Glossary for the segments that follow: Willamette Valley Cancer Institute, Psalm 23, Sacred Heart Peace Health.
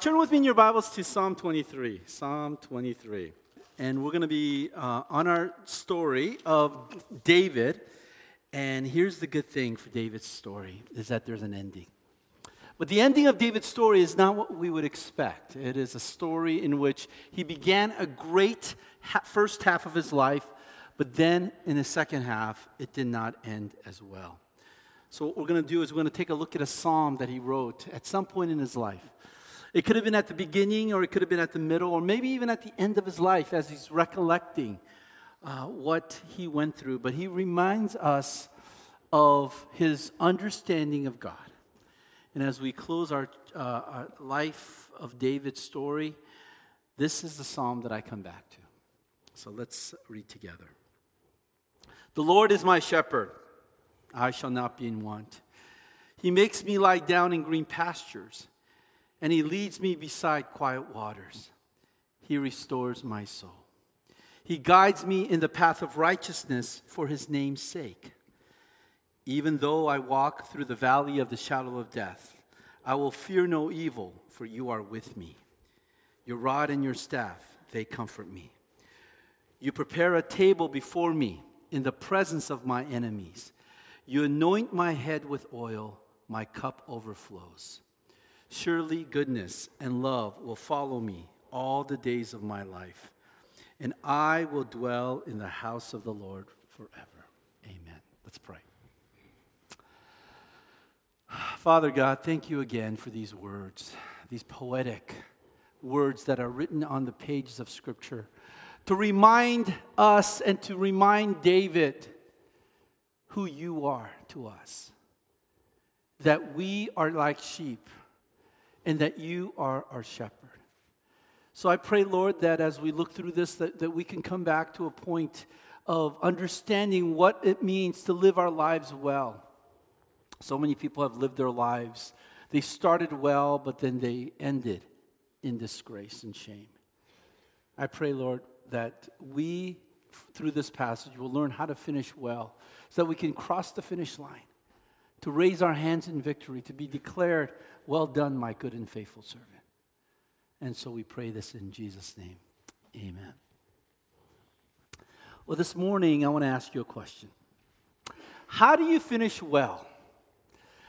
Turn with me in your Bibles to Psalm 23. Psalm 23. And we're going to be on our story of David. And here's the good thing for David's story, is that there's an ending. But the ending of David's story is not what we would expect. It is a story in which he began a great first half of his life, but then in the second half, it did not end as well. So what we're going to do is we're going to take a look at a psalm that he wrote at some point in his life. It could have been at the beginning, or it could have been at the middle, or maybe even at the end of his life as he's recollecting what he went through. But he reminds us of his understanding of God. And as we close our life of David's story, this is the psalm that I come back to. So let's read together. The Lord is my shepherd. I shall not be in want. He makes me lie down in green pastures, and he leads me beside quiet waters. He restores my soul. He guides me in the path of righteousness for his name's sake. Even though I walk through the valley of the shadow of death, I will fear no evil, for you are with me. Your rod and your staff, they comfort me. You prepare a table before me in the presence of my enemies. You anoint my head with oil, my cup overflows. Surely goodness and love will follow me all the days of my life, and I will dwell in the house of the Lord forever. Amen. Let's pray. Father God, thank you again for these words, these poetic words that are written on the pages of Scripture to remind us and to remind David who you are to us, that we are like sheep and that you are our shepherd. So I pray, Lord, that as we look through this, that we can come back to a point of understanding what it means to live our lives well. So many people have lived their lives. They started well, but then they ended in disgrace and shame. I pray, Lord, that we, through this passage, will learn how to finish well so that we can cross the finish line, to raise our hands in victory, to be declared, well done, my good and faithful servant. And so we pray this in Jesus' name. Amen. Well, this morning, I want to ask you a question. How do you finish well?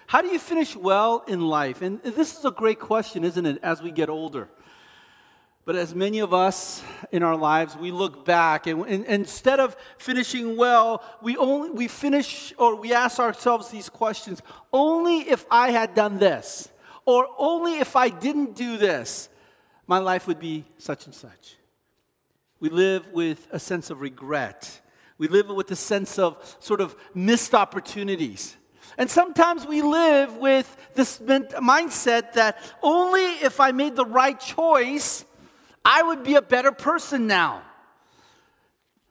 How do you finish well in life? And this is a great question, isn't it, as we get older? But as many of us in our lives, we look back, and instead of finishing well, we finish, or we ask ourselves these questions. Only if I had done this, or only if I didn't do this, my life would be such and such. We live with a sense of regret. We live with a sense of sort of missed opportunities. And sometimes we live with this mindset that only if I made the right choice, I would be a better person now.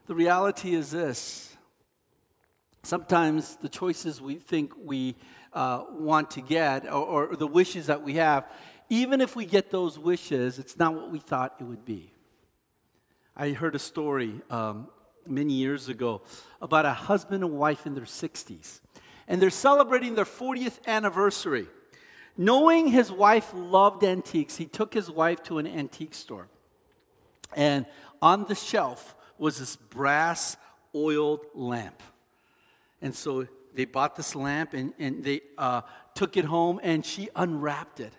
The reality is this. Sometimes the choices we think we want to get or the wishes that we have, even if we get those wishes, it's not what we thought it would be. I heard a story many years ago about a husband and wife in their 60s. And they're celebrating their 40th anniversary. Knowing his wife loved antiques, he took his wife to an antique store. And on the shelf was this brass oiled lamp. And so they bought this lamp and they took it home, and she unwrapped it.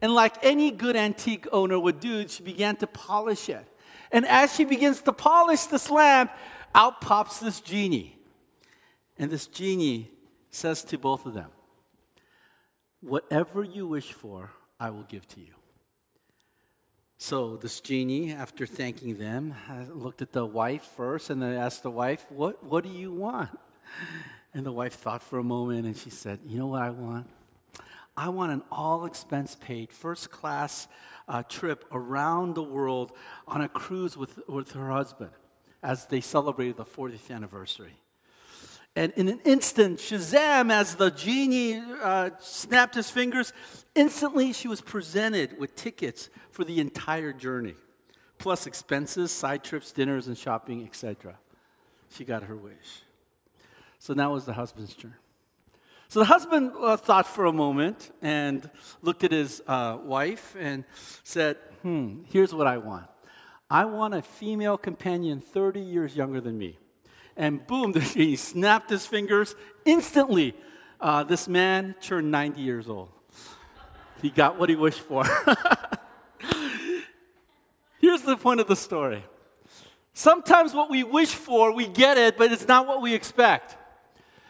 And like any good antique owner would do, she began to polish it. And as she begins to polish this lamp, out pops this genie. And this genie says to both of them, "Whatever you wish for, I will give to you." So this genie, after thanking them, looked at the wife first, and then asked the wife, what do you want? And the wife thought for a moment, and she said, "You know what I want? I want an all-expense-paid, first-class trip around the world on a cruise with her husband," as they celebrated the 40th anniversary. And in an instant, Shazam, as the genie snapped his fingers, instantly she was presented with tickets for the entire journey, plus expenses, side trips, dinners, and shopping, etc. She got her wish. So now was the husband's turn. So the husband thought for a moment and looked at his wife and said, here's what I want. I want a female companion 30 years younger than me. And boom, he snapped his fingers. Instantly, this man turned 90 years old. He got what he wished for. Here's the point of the story. Sometimes what we wish for, we get it, but it's not what we expect.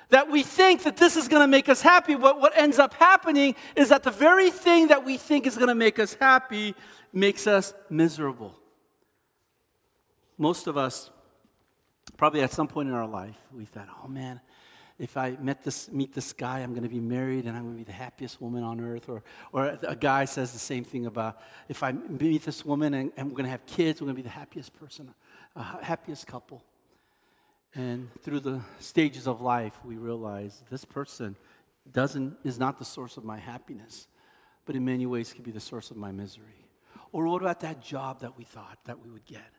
That we think that this is going to make us happy, but what ends up happening is that the very thing that we think is going to make us happy makes us miserable. Most of us, probably at some point in our life, we thought, oh man, if I meet this guy, I'm going to be married and I'm going to be the happiest woman on earth. Or a guy says the same thing about, if I meet this woman and we're going to have kids, we're going to be the happiest person, happiest couple. And through the stages of life, we realize this person is not the source of my happiness, but in many ways could be the source of my misery. Or what about that job that we thought that we would get?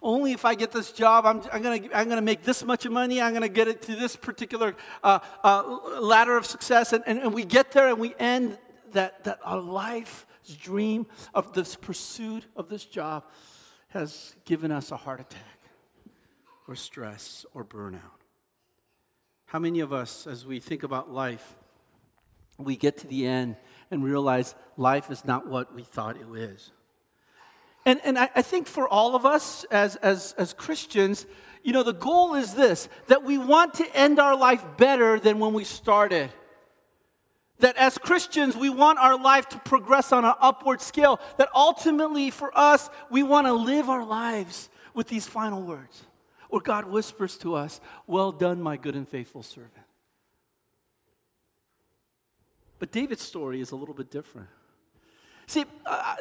Only if I get this job, I'm gonna make this much money. I'm gonna get it to this particular ladder of success, and we get there, and we end that our life's dream of this pursuit of this job has given us a heart attack, or stress, or burnout. How many of us, as we think about life, we get to the end and realize life is not what we thought it is? And I think for all of us as Christians, you know, the goal is this, that we want to end our life better than when we started. That as Christians, we want our life to progress on an upward scale. That ultimately for us, we want to live our lives with these final words. Or God whispers to us, well done, my good and faithful servant. But David's story is a little bit different. See,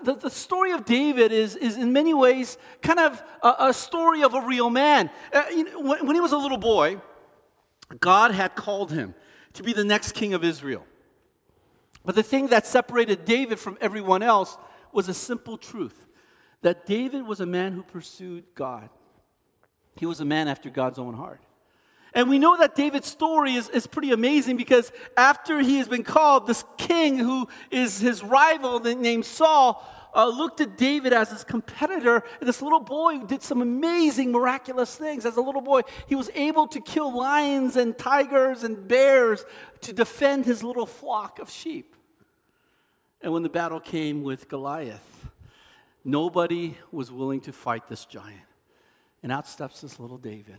the story of David is in many ways kind of a story of a real man. When he was a little boy, God had called him to be the next king of Israel. But the thing that separated David from everyone else was a simple truth, that David was a man who pursued God. He was a man after God's own heart. And we know that David's story is pretty amazing because after he has been called, this king who is his rival named Saul looked at David as his competitor. And this little boy did some amazing, miraculous things. As a little boy, he was able to kill lions and tigers and bears to defend his little flock of sheep. And when the battle came with Goliath, nobody was willing to fight this giant. And out steps this little David.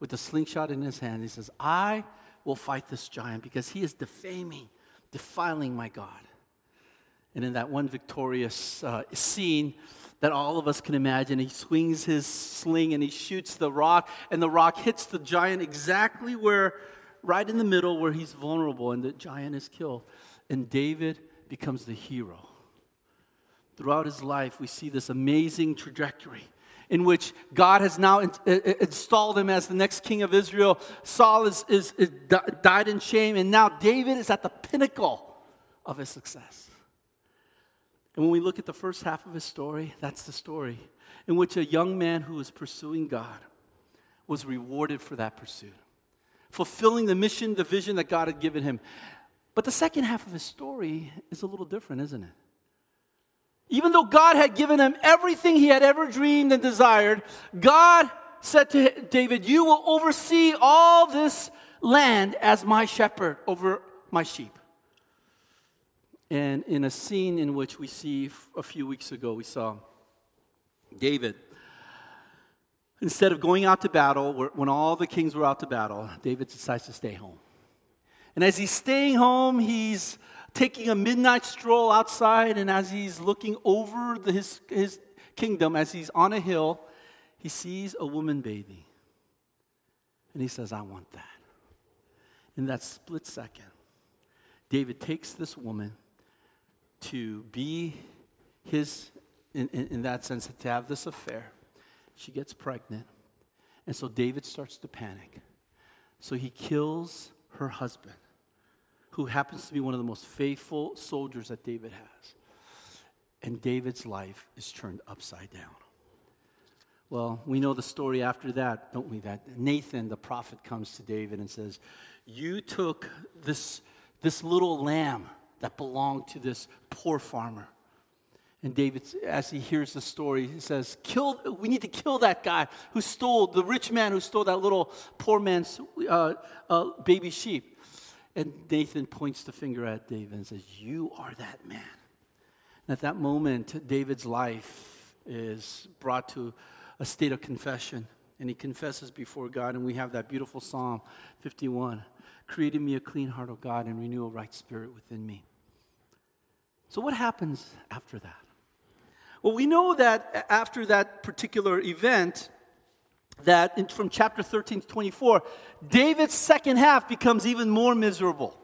With the slingshot in his hand, he says, I will fight this giant because he is defiling my God. And in that one victorious scene that all of us can imagine, he swings his sling and he shoots the rock, and the rock hits the giant exactly right in the middle where he's vulnerable, and the giant is killed. And David becomes the hero. Throughout his life, we see this amazing trajectory in which God has now installed him as the next king of Israel. Saul is died in shame, and now David is at the pinnacle of his success. And when we look at the first half of his story, that's the story in which a young man who was pursuing God was rewarded for that pursuit, fulfilling the mission, the vision that God had given him. But the second half of his story is a little different, isn't it? Even though God had given him everything he had ever dreamed and desired, God said to David, you will oversee all this land as my shepherd over my sheep. And in a scene in which we see a few weeks ago, we saw David, instead of going out to battle, when all the kings were out to battle, David decides to stay home. And as he's staying home, he's taking a midnight stroll outside, and as he's looking over his kingdom, as he's on a hill, he sees a woman bathing. And he says, I want that. In that split second, David takes this woman to be his, in that sense, to have this affair. She gets pregnant, and so David starts to panic. So he kills her husband, who happens to be one of the most faithful soldiers that David has. And David's life is turned upside down. Well, we know the story after that, don't we? That Nathan, the prophet, comes to David and says, you took this little lamb that belonged to this poor farmer. And David, as he hears the story, he says, we need to kill that guy who stole, the rich man who stole that little poor man's baby sheep. And Nathan points the finger at David and says, you are that man. And at that moment, David's life is brought to a state of confession. And he confesses before God. And we have that beautiful Psalm 51. Create in me a clean heart, O God, and renew a right spirit within me. So what happens after that? Well, we know that after that particular event, that from chapter 13 to 24, David's second half becomes even more miserable.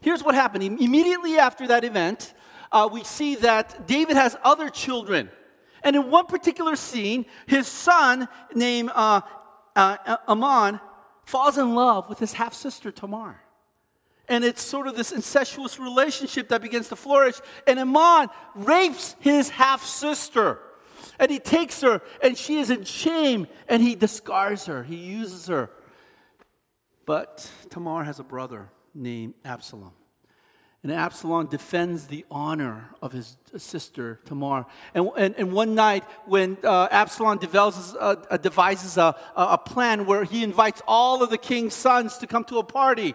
Here's what happened. Immediately after that event, we see that David has other children. And in one particular scene, his son named Amnon falls in love with his half-sister Tamar. And it's sort of this incestuous relationship that begins to flourish. And Amnon rapes his half-sister. And he takes her, and she is in shame, and he discards her. He uses her. But Tamar has a brother named Absalom. And Absalom defends the honor of his sister Tamar. And one night when Absalom devises a plan where he invites all of the king's sons to come to a party.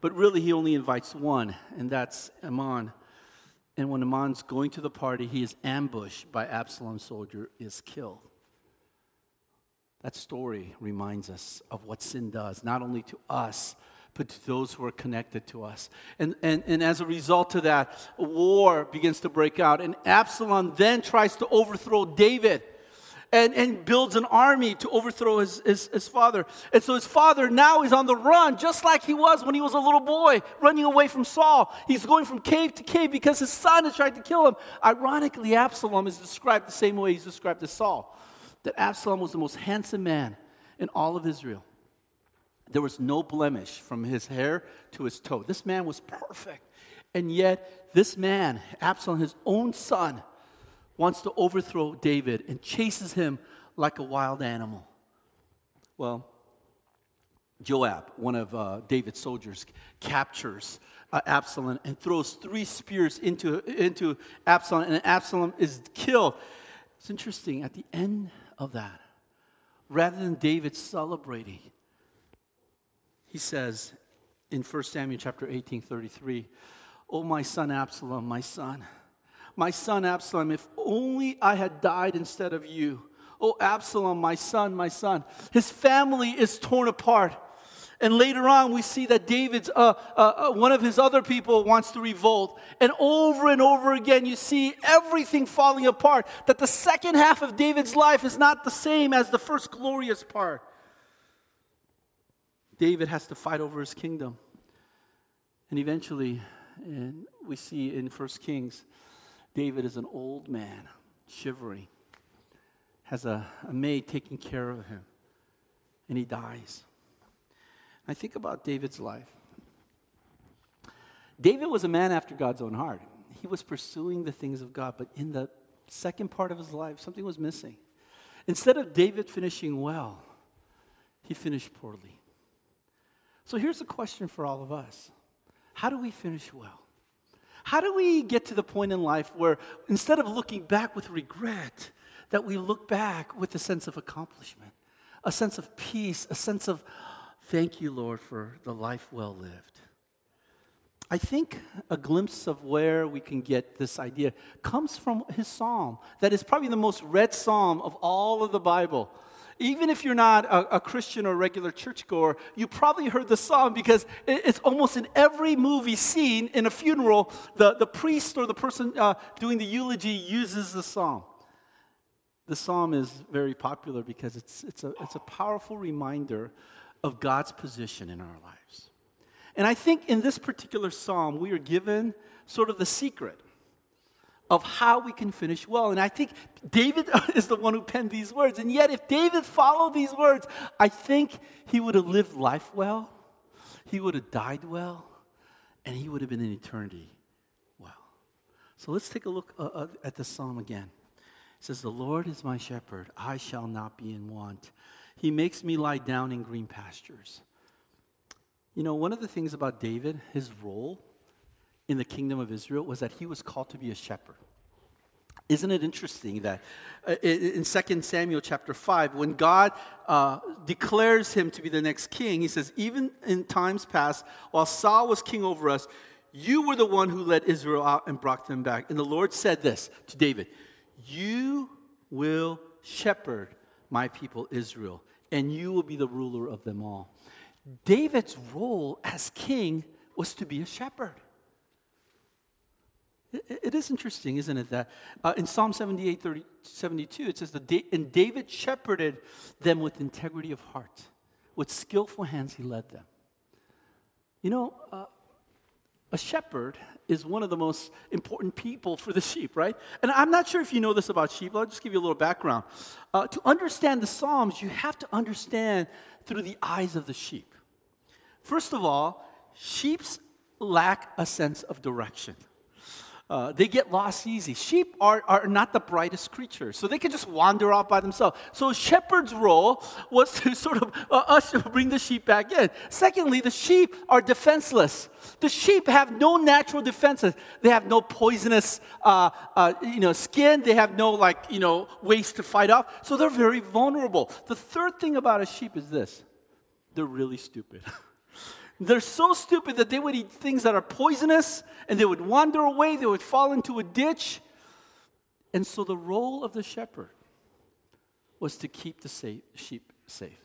But really, he only invites one, and that's Amnon. And when Amnon's going to the party, he is ambushed by Absalom's soldier, is killed. That story reminds us of what sin does, not only to us, but to those who are connected to us. And as a result of that, a war begins to break out. And Absalom then tries to overthrow David. And builds an army to overthrow his father. And so his father now is on the run, just like he was when he was a little boy, running away from Saul. He's going from cave to cave because his son has tried to kill him. Ironically, Absalom is described the same way he's described as Saul, that Absalom was the most handsome man in all of Israel. There was no blemish from his hair to his toe. This man was perfect. And yet, this man, Absalom, his own son, wants to overthrow David and chases him like a wild animal. Well, Joab, one of David's soldiers, captures Absalom and throws 3 spears into Absalom, and Absalom is killed. It's interesting, at the end of that, rather than David celebrating, he says in 1 Samuel chapter 18:33, "Oh, my son Absalom, my son. My son Absalom, if only I had died instead of you. Oh, Absalom, my son, my son." His family is torn apart. And later on, we see that David's, one of his other people wants to revolt. And over again, you see everything falling apart. That the second half of David's life is not the same as the first glorious part. David has to fight over his kingdom. And eventually, and we see in 1 Kings, David is an old man, shivering, has a maid taking care of him, and he dies. I think about David's life. David was a man after God's own heart. He was pursuing the things of God, but in the second part of his life, something was missing. Instead of David finishing well, he finished poorly. So here's a question for all of us. How do we finish well? How do we get to the point in life where instead of looking back with regret, that we look back with a sense of accomplishment, a sense of peace, a sense of thank you, Lord, for the life well lived? I think a glimpse of where we can get this idea comes from his psalm that is probably the most read psalm of all of the Bible. Even if you're not a Christian or regular churchgoer, you probably heard the psalm because it's almost in every movie scene in a funeral, the priest or the person doing the eulogy uses the psalm. The psalm is very popular because it's a powerful reminder of God's position in our lives. And I think in this particular psalm, we are given sort of the secret of how we can finish well. And I think David is the one who penned these words. And yet, if David followed these words, I think he would have lived life well, he would have died well, and he would have been in eternity well. So let's take a look at the psalm again. says, "The Lord is my shepherd, I shall not be in want. He makes me lie down in green pastures." You know, one of the things about David, his role in the kingdom of Israel was that he was called to be a shepherd. Isn't it interesting that in 2 Samuel chapter 5, when God declares him to be the next king, he says, "Even in times past, while Saul was king over us, you were the one who led Israel out and brought them back. And the Lord said this to David, 'You will shepherd my people Israel, and you will be the ruler of them all.'" David's role as king was to be a shepherd. It is interesting, isn't it, that in Psalm 78:72, it says, "And David shepherded them with integrity of heart. With skillful hands he led them." You know, a shepherd is one of the most important people for the sheep, right? And I'm not sure if you know this about sheep. I'll just give you a little background. To understand the Psalms, you have to understand through the eyes of the sheep. First of all, sheep lack a sense of direction. They get lost easy. Sheep are not the brightest creatures, so they can just wander off by themselves. So shepherd's role was to sort of bring the sheep back in. Secondly, the sheep are defenseless. The sheep have no natural defenses. They have no poisonous, skin. They have no ways to fight off. So they're very vulnerable. The third thing about a sheep is this: they're really stupid. They're so stupid that they would eat things that are poisonous, and they would wander away, they would fall into a ditch. And so the role of the shepherd was to keep the sheep safe.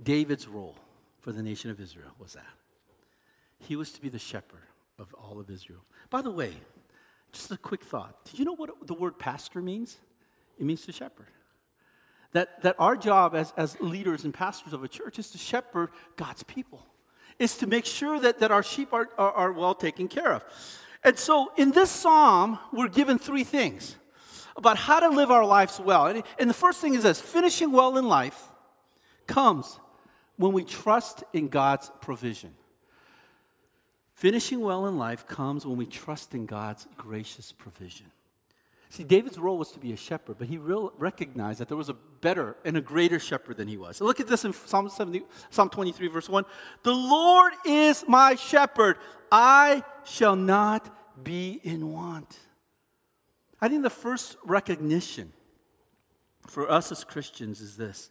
David's role for the nation of Israel was that. He was to be the shepherd of all of Israel. By the way, just a quick thought. Do you know what the word pastor means? It means to shepherd. That our job as leaders and pastors of a church is to shepherd God's people. It's to make sure that our sheep are well taken care of. And so in this psalm, we're given three things about how to live our lives well. And the first thing is this: finishing well in life comes when we trust in God's provision. Finishing well in life comes when we trust in God's gracious provision. See, David's role was to be a shepherd, but he recognized that there was a better and a greater shepherd than he was. So look at this in Psalm 23, verse 1. "The Lord is my shepherd. I shall not be in want." I think the first recognition for us as Christians is this: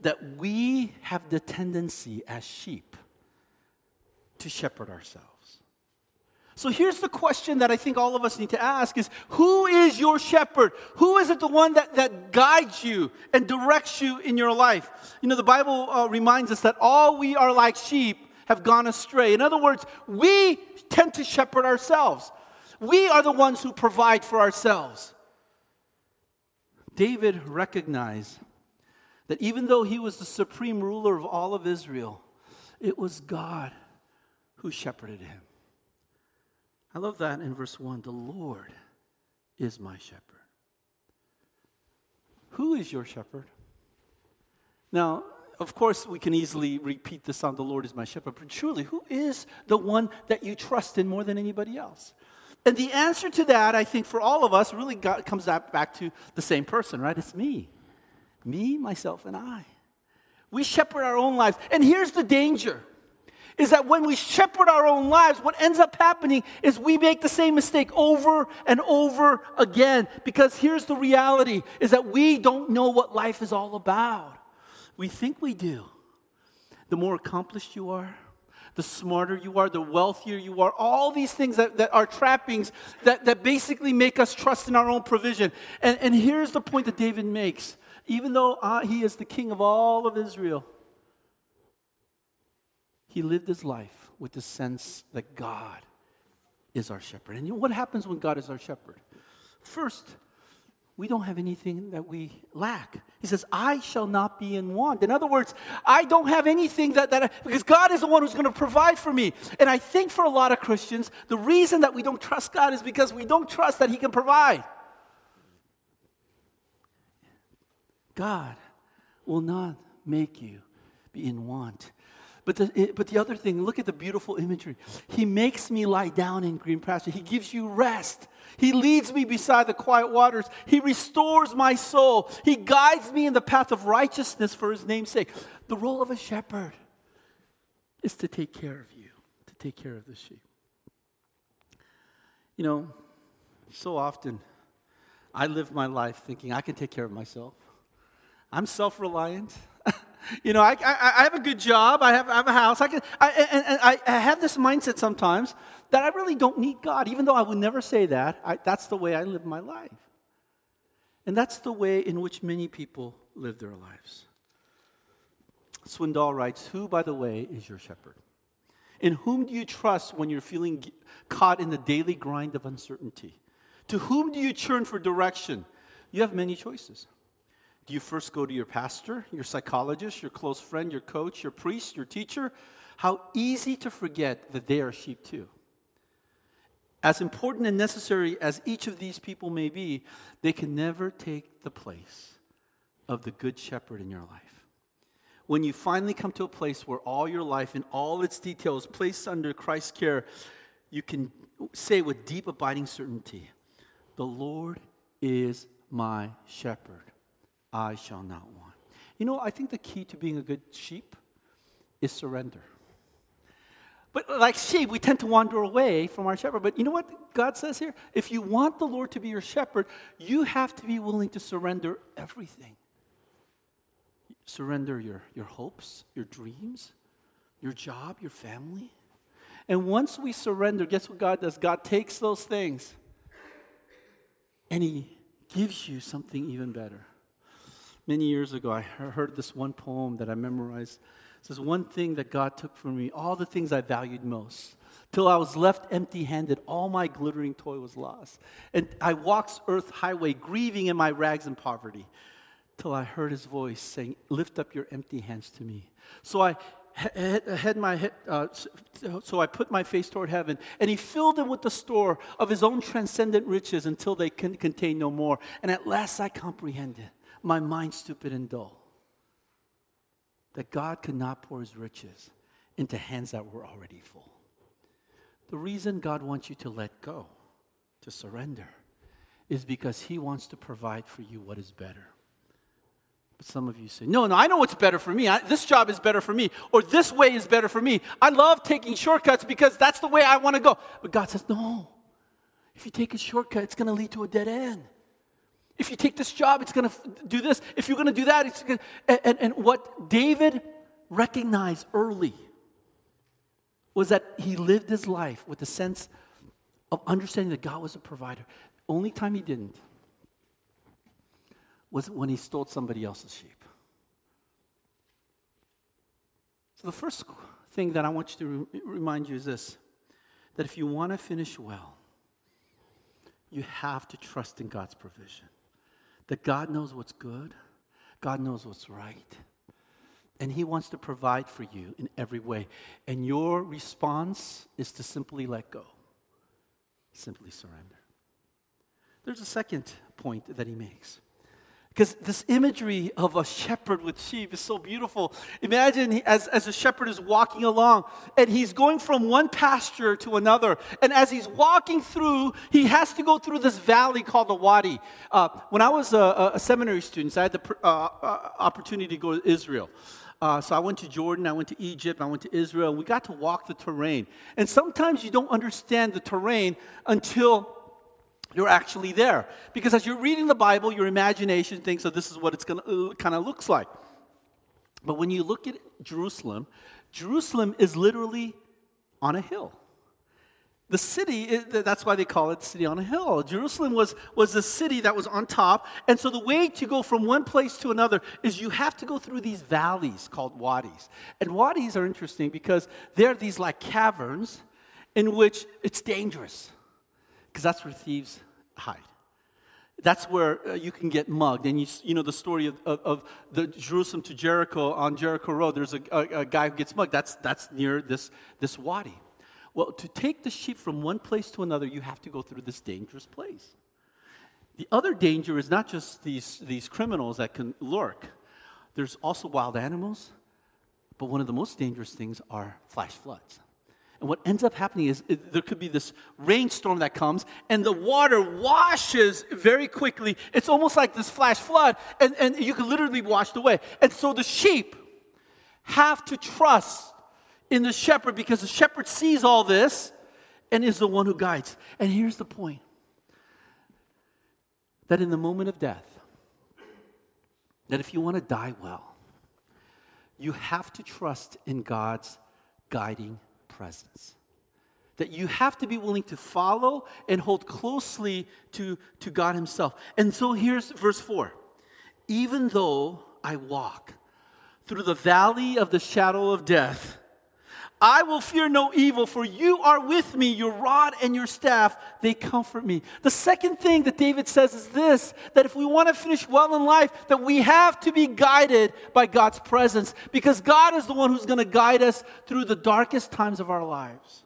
that we have the tendency as sheep to shepherd ourselves. So here's the question that I think all of us need to ask is, who is your shepherd? Who is it, the one that guides you and directs you in your life? You know, the Bible reminds us that all we are like sheep have gone astray. In other words, we tend to shepherd ourselves. We are the ones who provide for ourselves. David recognized that even though he was the supreme ruler of all of Israel, it was God who shepherded him. I love that in verse 1. "The Lord is my shepherd." Who is your shepherd? Now, of course, we can easily repeat this on "the Lord is my shepherd," but truly, who is the one that you trust in more than anybody else? And the answer to that, I think, for all of us really comes back to the same person, right? It's me. Me, myself, and I. We shepherd our own lives. And here's the danger. Is that when we shepherd our own lives, what ends up happening is we make the same mistake over and over again. Because here's the reality, is that we don't know what life is all about. We think we do. The more accomplished you are, the smarter you are, the wealthier you are, all these things that are trappings that basically make us trust in our own provision. And here's the point that David makes. Even though he is the king of all of Israel, he lived his life with the sense that God is our shepherd. And you know what happens when God is our shepherd? First, we don't have anything that we lack. He says, "I shall not be in want." In other words, I don't have anything because God is the one who's going to provide for me. And I think for a lot of Christians, the reason that we don't trust God is because we don't trust that He can provide. God will not make you be in want. But the other thing, look at the beautiful imagery. He makes me lie down in green pasture. He gives you rest. He leads me beside the quiet waters. He restores my soul. He guides me in the path of righteousness for his name's sake. The role of a shepherd is to take care of you, to take care of the sheep. You know, so often I live my life thinking I can take care of myself. I'm self-reliant. You know, I have a good job. I have a house. I have this mindset sometimes that I really don't need God, even though I would never say that. That's the way I live my life. And that's the way in which many people live their lives. Swindoll writes, "Who, by the way, is your shepherd? In whom do you trust when you're feeling caught in the daily grind of uncertainty? To whom do you turn for direction? You have many choices. Do you first go to your pastor, your psychologist, your close friend, your coach, your priest, your teacher? How easy to forget that they are sheep too. As important and necessary as each of these people may be, they can never take the place of the good shepherd in your life. When you finally come to a place where all your life in all its details placed under Christ's care, you can say with deep abiding certainty, the Lord is my shepherd. I shall not want." You know, I think the key to being a good sheep is surrender. But like sheep, we tend to wander away from our shepherd. But you know what God says here? If you want the Lord to be your shepherd, you have to be willing to surrender everything. Surrender your hopes, your dreams, your job, your family. And once we surrender, guess what God does? God takes those things and he gives you something even better. Many years ago, I heard this one poem that I memorized. It says, "One thing that God took from me, all the things I valued most, till I was left empty-handed, all my glittering toy was lost. And I walked earth's highway, grieving in my rags and poverty, till I heard his voice saying, lift up your empty hands to me. So I put my face toward heaven, and he filled them with the store of his own transcendent riches until they can contain no more. And at last I comprehended, my mind stupid and dull, that God could not pour his riches into hands that were already full." The reason God wants you to let go, to surrender, is because he wants to provide for you what is better. But some of you say, no, I know what's better for me. This job is better for me, or this way is better for me. I love taking shortcuts because that's the way I want to go. But God says, no. If you take a shortcut, it's going to lead to a dead end. If you take this job, it's going to do this. If you're going to do that, it's going to... And what David recognized early was that he lived his life with a sense of understanding that God was a provider. Only time he didn't was when he stole somebody else's sheep. So the first thing that I want you to remind you is this, that if you want to finish well, you have to trust in God's provision, that God knows what's good, God knows what's right, and he wants to provide for you in every way. And your response is to simply let go, simply surrender. There's a second point that he makes. Because this imagery of a shepherd with sheep is so beautiful. Imagine as a shepherd is walking along, and he's going from one pasture to another. And as he's walking through, he has to go through this valley called the Wadi. When I was a seminary student, I had the opportunity to go to Israel. So I went to Jordan, I went to Egypt, I went to Israel, and we got to walk the terrain. And sometimes you don't understand the terrain until you're actually there. Because as you're reading the Bible, your imagination thinks, oh, this is what it's kind of looks like. But when you look at Jerusalem, Jerusalem is literally on a hill. The city, that's why they call it City on a Hill. Jerusalem was the city that was on top. And so the way to go from one place to another is you have to go through these valleys called wadis. And wadis are interesting because they're these like caverns in which it's dangerous. Because that's where thieves hide. That's where you can get mugged. And you know the story of the Jerusalem to Jericho, on Jericho Road, there's a guy who gets mugged. That's near this wadi. Well, to take the sheep from one place to another, you have to go through this dangerous place. The other danger is not just these criminals that can lurk. There's also wild animals, But one of the most dangerous things are flash floods. And what ends up happening is there could be this rainstorm that comes, and the water washes very quickly. It's almost like this flash flood, and you can literally be washed away. And so the sheep have to trust in the shepherd, because the shepherd sees all this and is the one who guides. And here's the point, that in the moment of death, that if you want to die well, you have to trust in God's guiding presence. That you have to be willing to follow and hold closely to God himself. And so here's verse 4. Even though I walk through the valley of the shadow of death, I will fear no evil, for you are with me, your rod and your staff, they comfort me. The second thing that David says is this, that if we want to finish well in life, that we have to be guided by God's presence, because God is the one who's going to guide us through the darkest times of our lives.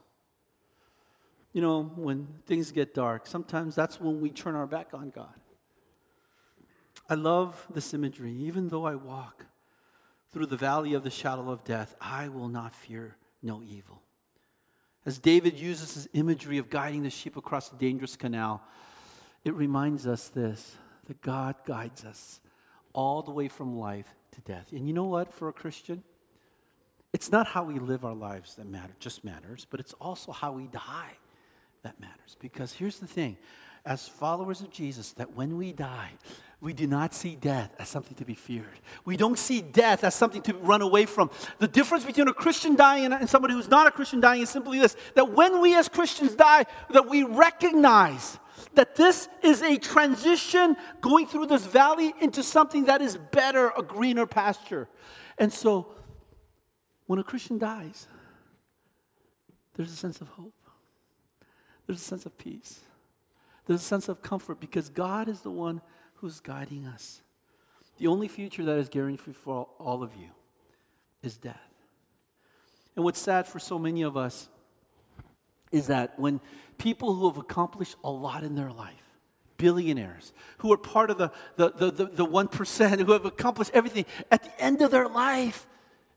You know, when things get dark, sometimes that's when we turn our back on God. I love this imagery. Even though I walk through the valley of the shadow of death, I will not fear no evil. As David uses his imagery of guiding the sheep across a dangerous canal, it reminds us this, that God guides us all the way from life to death. And you know what, for a Christian, it's not how we live our lives that matters, but it's also how we die that matters. Because here's the thing, as followers of Jesus, that when we die, we do not see death as something to be feared. We don't see death as something to run away from. The difference between a Christian dying and somebody who's not a Christian dying is simply this, that when we as Christians die, that we recognize that this is a transition going through this valley into something that is better, a greener pasture. And so, when a Christian dies, there's a sense of hope. There's a sense of peace. There's a sense of comfort, because God is the one who's guiding us. The only future that is guaranteed for all of you is death. And what's sad for so many of us is that when people who have accomplished a lot in their life, billionaires, who are part of the 1%, who have accomplished everything, at the end of their life,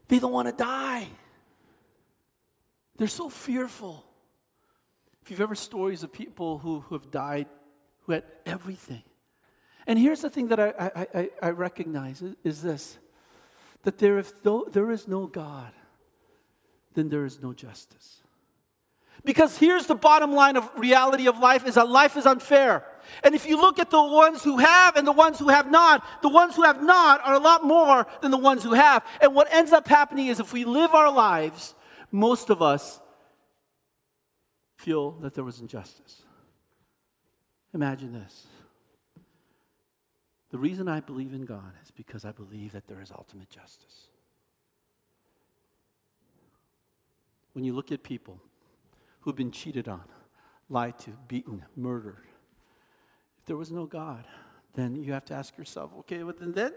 they don't want to die. They're so fearful. If you've ever stories of people who have died, who had everything. And here's the thing that I recognize is this, that there is no God, then there is no justice. Because here's the bottom line of reality of life, is that life is unfair. And if you look at the ones who have and the ones who have not, the ones who have not are a lot more than the ones who have. And what ends up happening is if we live our lives, most of us feel that there was injustice. Imagine this. The reason I believe in God is because I believe that there is ultimate justice. When you look at people who've been cheated on, lied to, beaten, murdered, if there was no God, then you have to ask yourself, okay, well then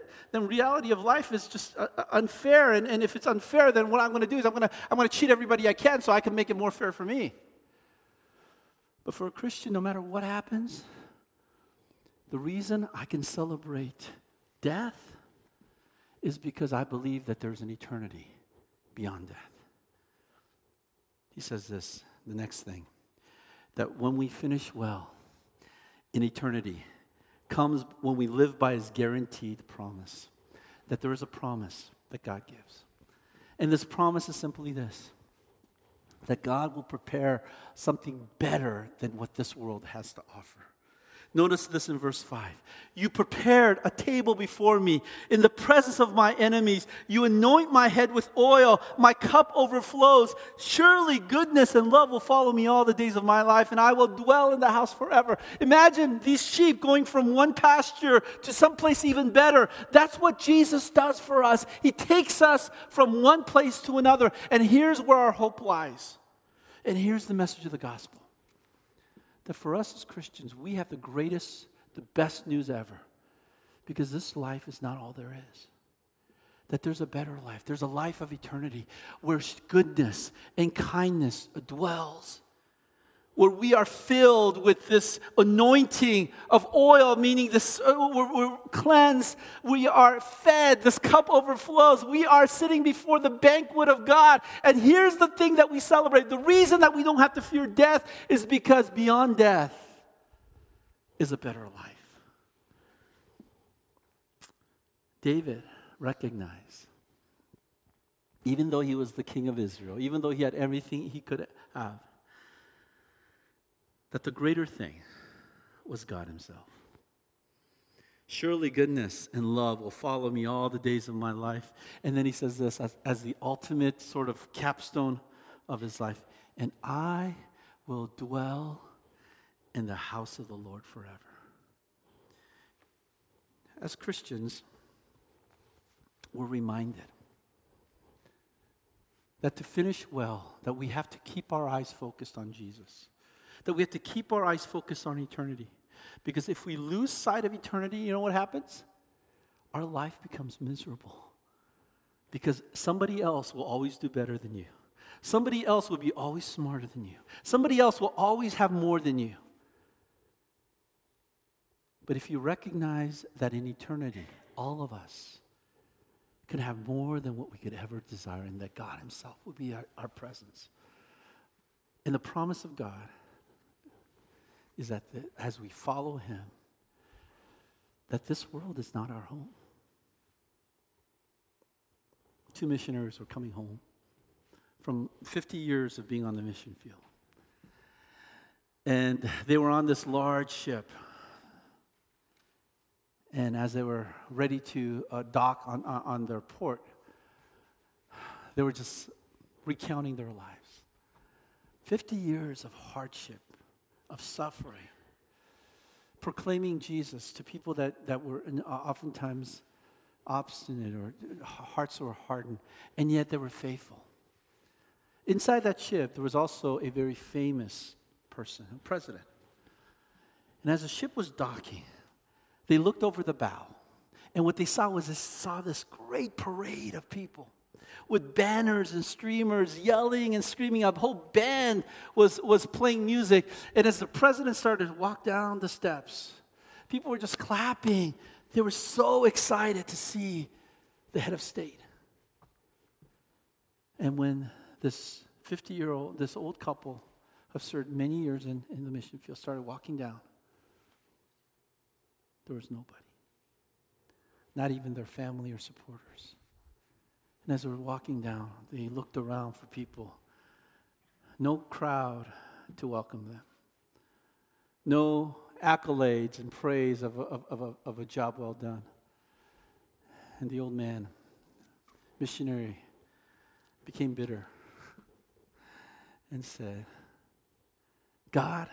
reality of life is just unfair, and if it's unfair, then what I'm going to do is I'm going to cheat everybody I can so I can make it more fair for me. But for a Christian, no matter what happens, the reason I can celebrate death is because I believe that there's an eternity beyond death. He says this, the next thing, that when we finish well in eternity comes when we live by his guaranteed promise, that there is a promise that God gives. And this promise is simply this, that God will prepare something better than what this world has to offer. Notice this in verse 5. You prepared a table before me in the presence of my enemies. You anoint my head with oil. My cup overflows. Surely goodness and love will follow me all the days of my life, and I will dwell in the house forever. Imagine these sheep going from one pasture to someplace even better. That's what Jesus does for us. He takes us from one place to another, and here's where our hope lies. And here's the message of the gospel. That for us as Christians, we have the greatest, the best news ever, because this life is not all there is. That there's a better life. There's a life of eternity where goodness and kindness dwells, where we are filled with this anointing of oil, meaning this, we're cleansed, we are fed, this cup overflows, we are sitting before the banquet of God. And here's the thing that we celebrate. The reason that we don't have to fear death is because beyond death is a better life. David recognized, even though he was the king of Israel, even though he had everything he could have, that the greater thing was God himself. Surely goodness and love will follow me all the days of my life. And then he says this as the ultimate sort of capstone of his life. And I will dwell in the house of the Lord forever. As Christians, we're reminded that to finish well, that we have to keep our eyes focused on Jesus. That we have to keep our eyes focused on eternity. Because if we lose sight of eternity, you know what happens? Our life becomes miserable. Because somebody else will always do better than you. Somebody else will be always smarter than you. Somebody else will always have more than you. But if you recognize that in eternity, all of us can have more than what we could ever desire, and that God himself will be our presence. And the promise of God is that as we follow him, that this world is not our home. Two missionaries were coming home from 50 years of being on the mission field. And they were on this large ship. And as they were ready to dock on their port, they were just recounting their lives. 50 years of hardship, of suffering, proclaiming Jesus to people that were oftentimes obstinate or hearts were hardened, and yet they were faithful. Inside that ship, there was also a very famous person, a president. And as the ship was docking, they looked over the bow, and what they saw was this great parade of people with banners and streamers yelling and screaming. A whole band was playing music. And as the president started to walk down the steps, people were just clapping. They were so excited to see the head of state. And when this 50-year-old, this old couple who served many years in the mission field started walking down, there was nobody, not even their family or supporters. And as they were walking down, they looked around for people. No crowd to welcome them. No accolades and praise of a job well done. And the old man, missionary, became bitter and said, God,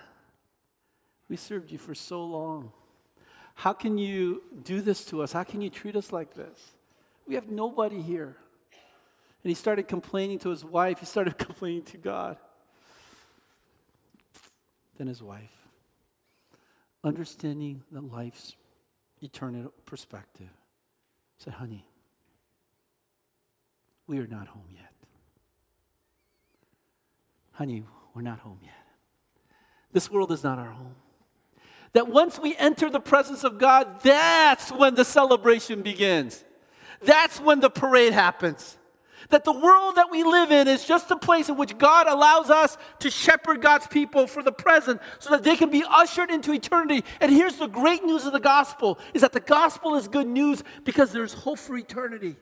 we served you for so long. How can you do this to us? How can you treat us like this? We have nobody here. And he started complaining to his wife. He started complaining to God. Then his wife, understanding the life's eternal perspective, said, honey, we are not home yet. Honey, we're not home yet. This world is not our home. That once we enter the presence of God, that's when the celebration begins. That's when the parade happens. That the world that we live in is just a place in which God allows us to shepherd God's people for the present so that they can be ushered into eternity. And here's the great news of the gospel, is that the gospel is good news because there's hope for eternity.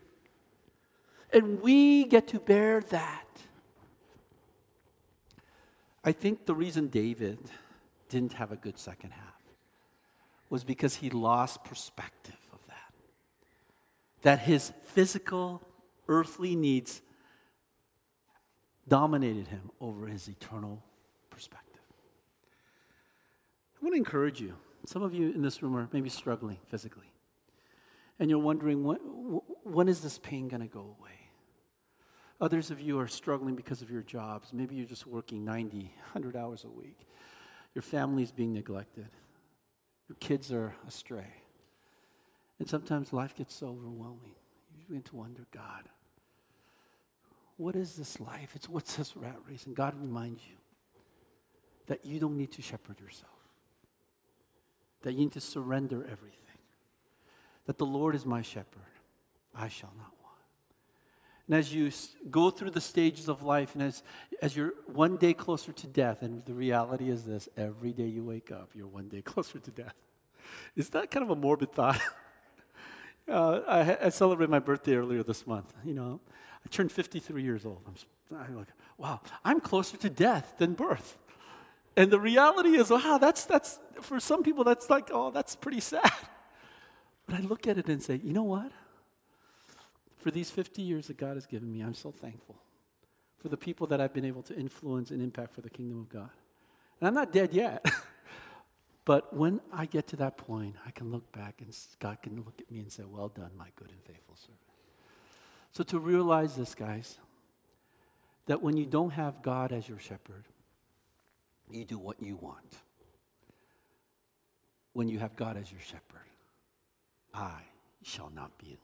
And we get to bear that. I think the reason David didn't have a good second half was because he lost perspective of that. That his physical earthly needs dominated him over his eternal perspective. I want to encourage you. Some of you in this room are maybe struggling physically. And you're wondering, when is this pain going to go away? Others of you are struggling because of your jobs. Maybe you're just working 90, 100 hours a week. Your family's being neglected. Your kids are astray. And sometimes life gets so overwhelming. You begin to wonder, God, what is this life? What's this rat race? And God reminds you, that you don't need to shepherd yourself, that you need to surrender everything, that the Lord is my shepherd, I shall not want. And as you go through the stages of life, and as you're one day closer to death, and the reality is this, every day you wake up, you're one day closer to death. Is that kind of a morbid thought? I celebrated my birthday earlier this month. You know, I turned 53 years old. I'm like, wow, I'm closer to death than birth. And the reality is, wow, that's for some people, that's like, oh, that's pretty sad. But I look at it and say, you know what? For these 50 years that God has given me, I'm so thankful for the people that I've been able to influence and impact for the kingdom of God. And I'm not dead yet. But when I get to that point, I can look back and God can look at me and say, well done, my good and faithful servant. So to realize this, guys, that when you don't have God as your shepherd, you do what you want. When you have God as your shepherd, I shall not be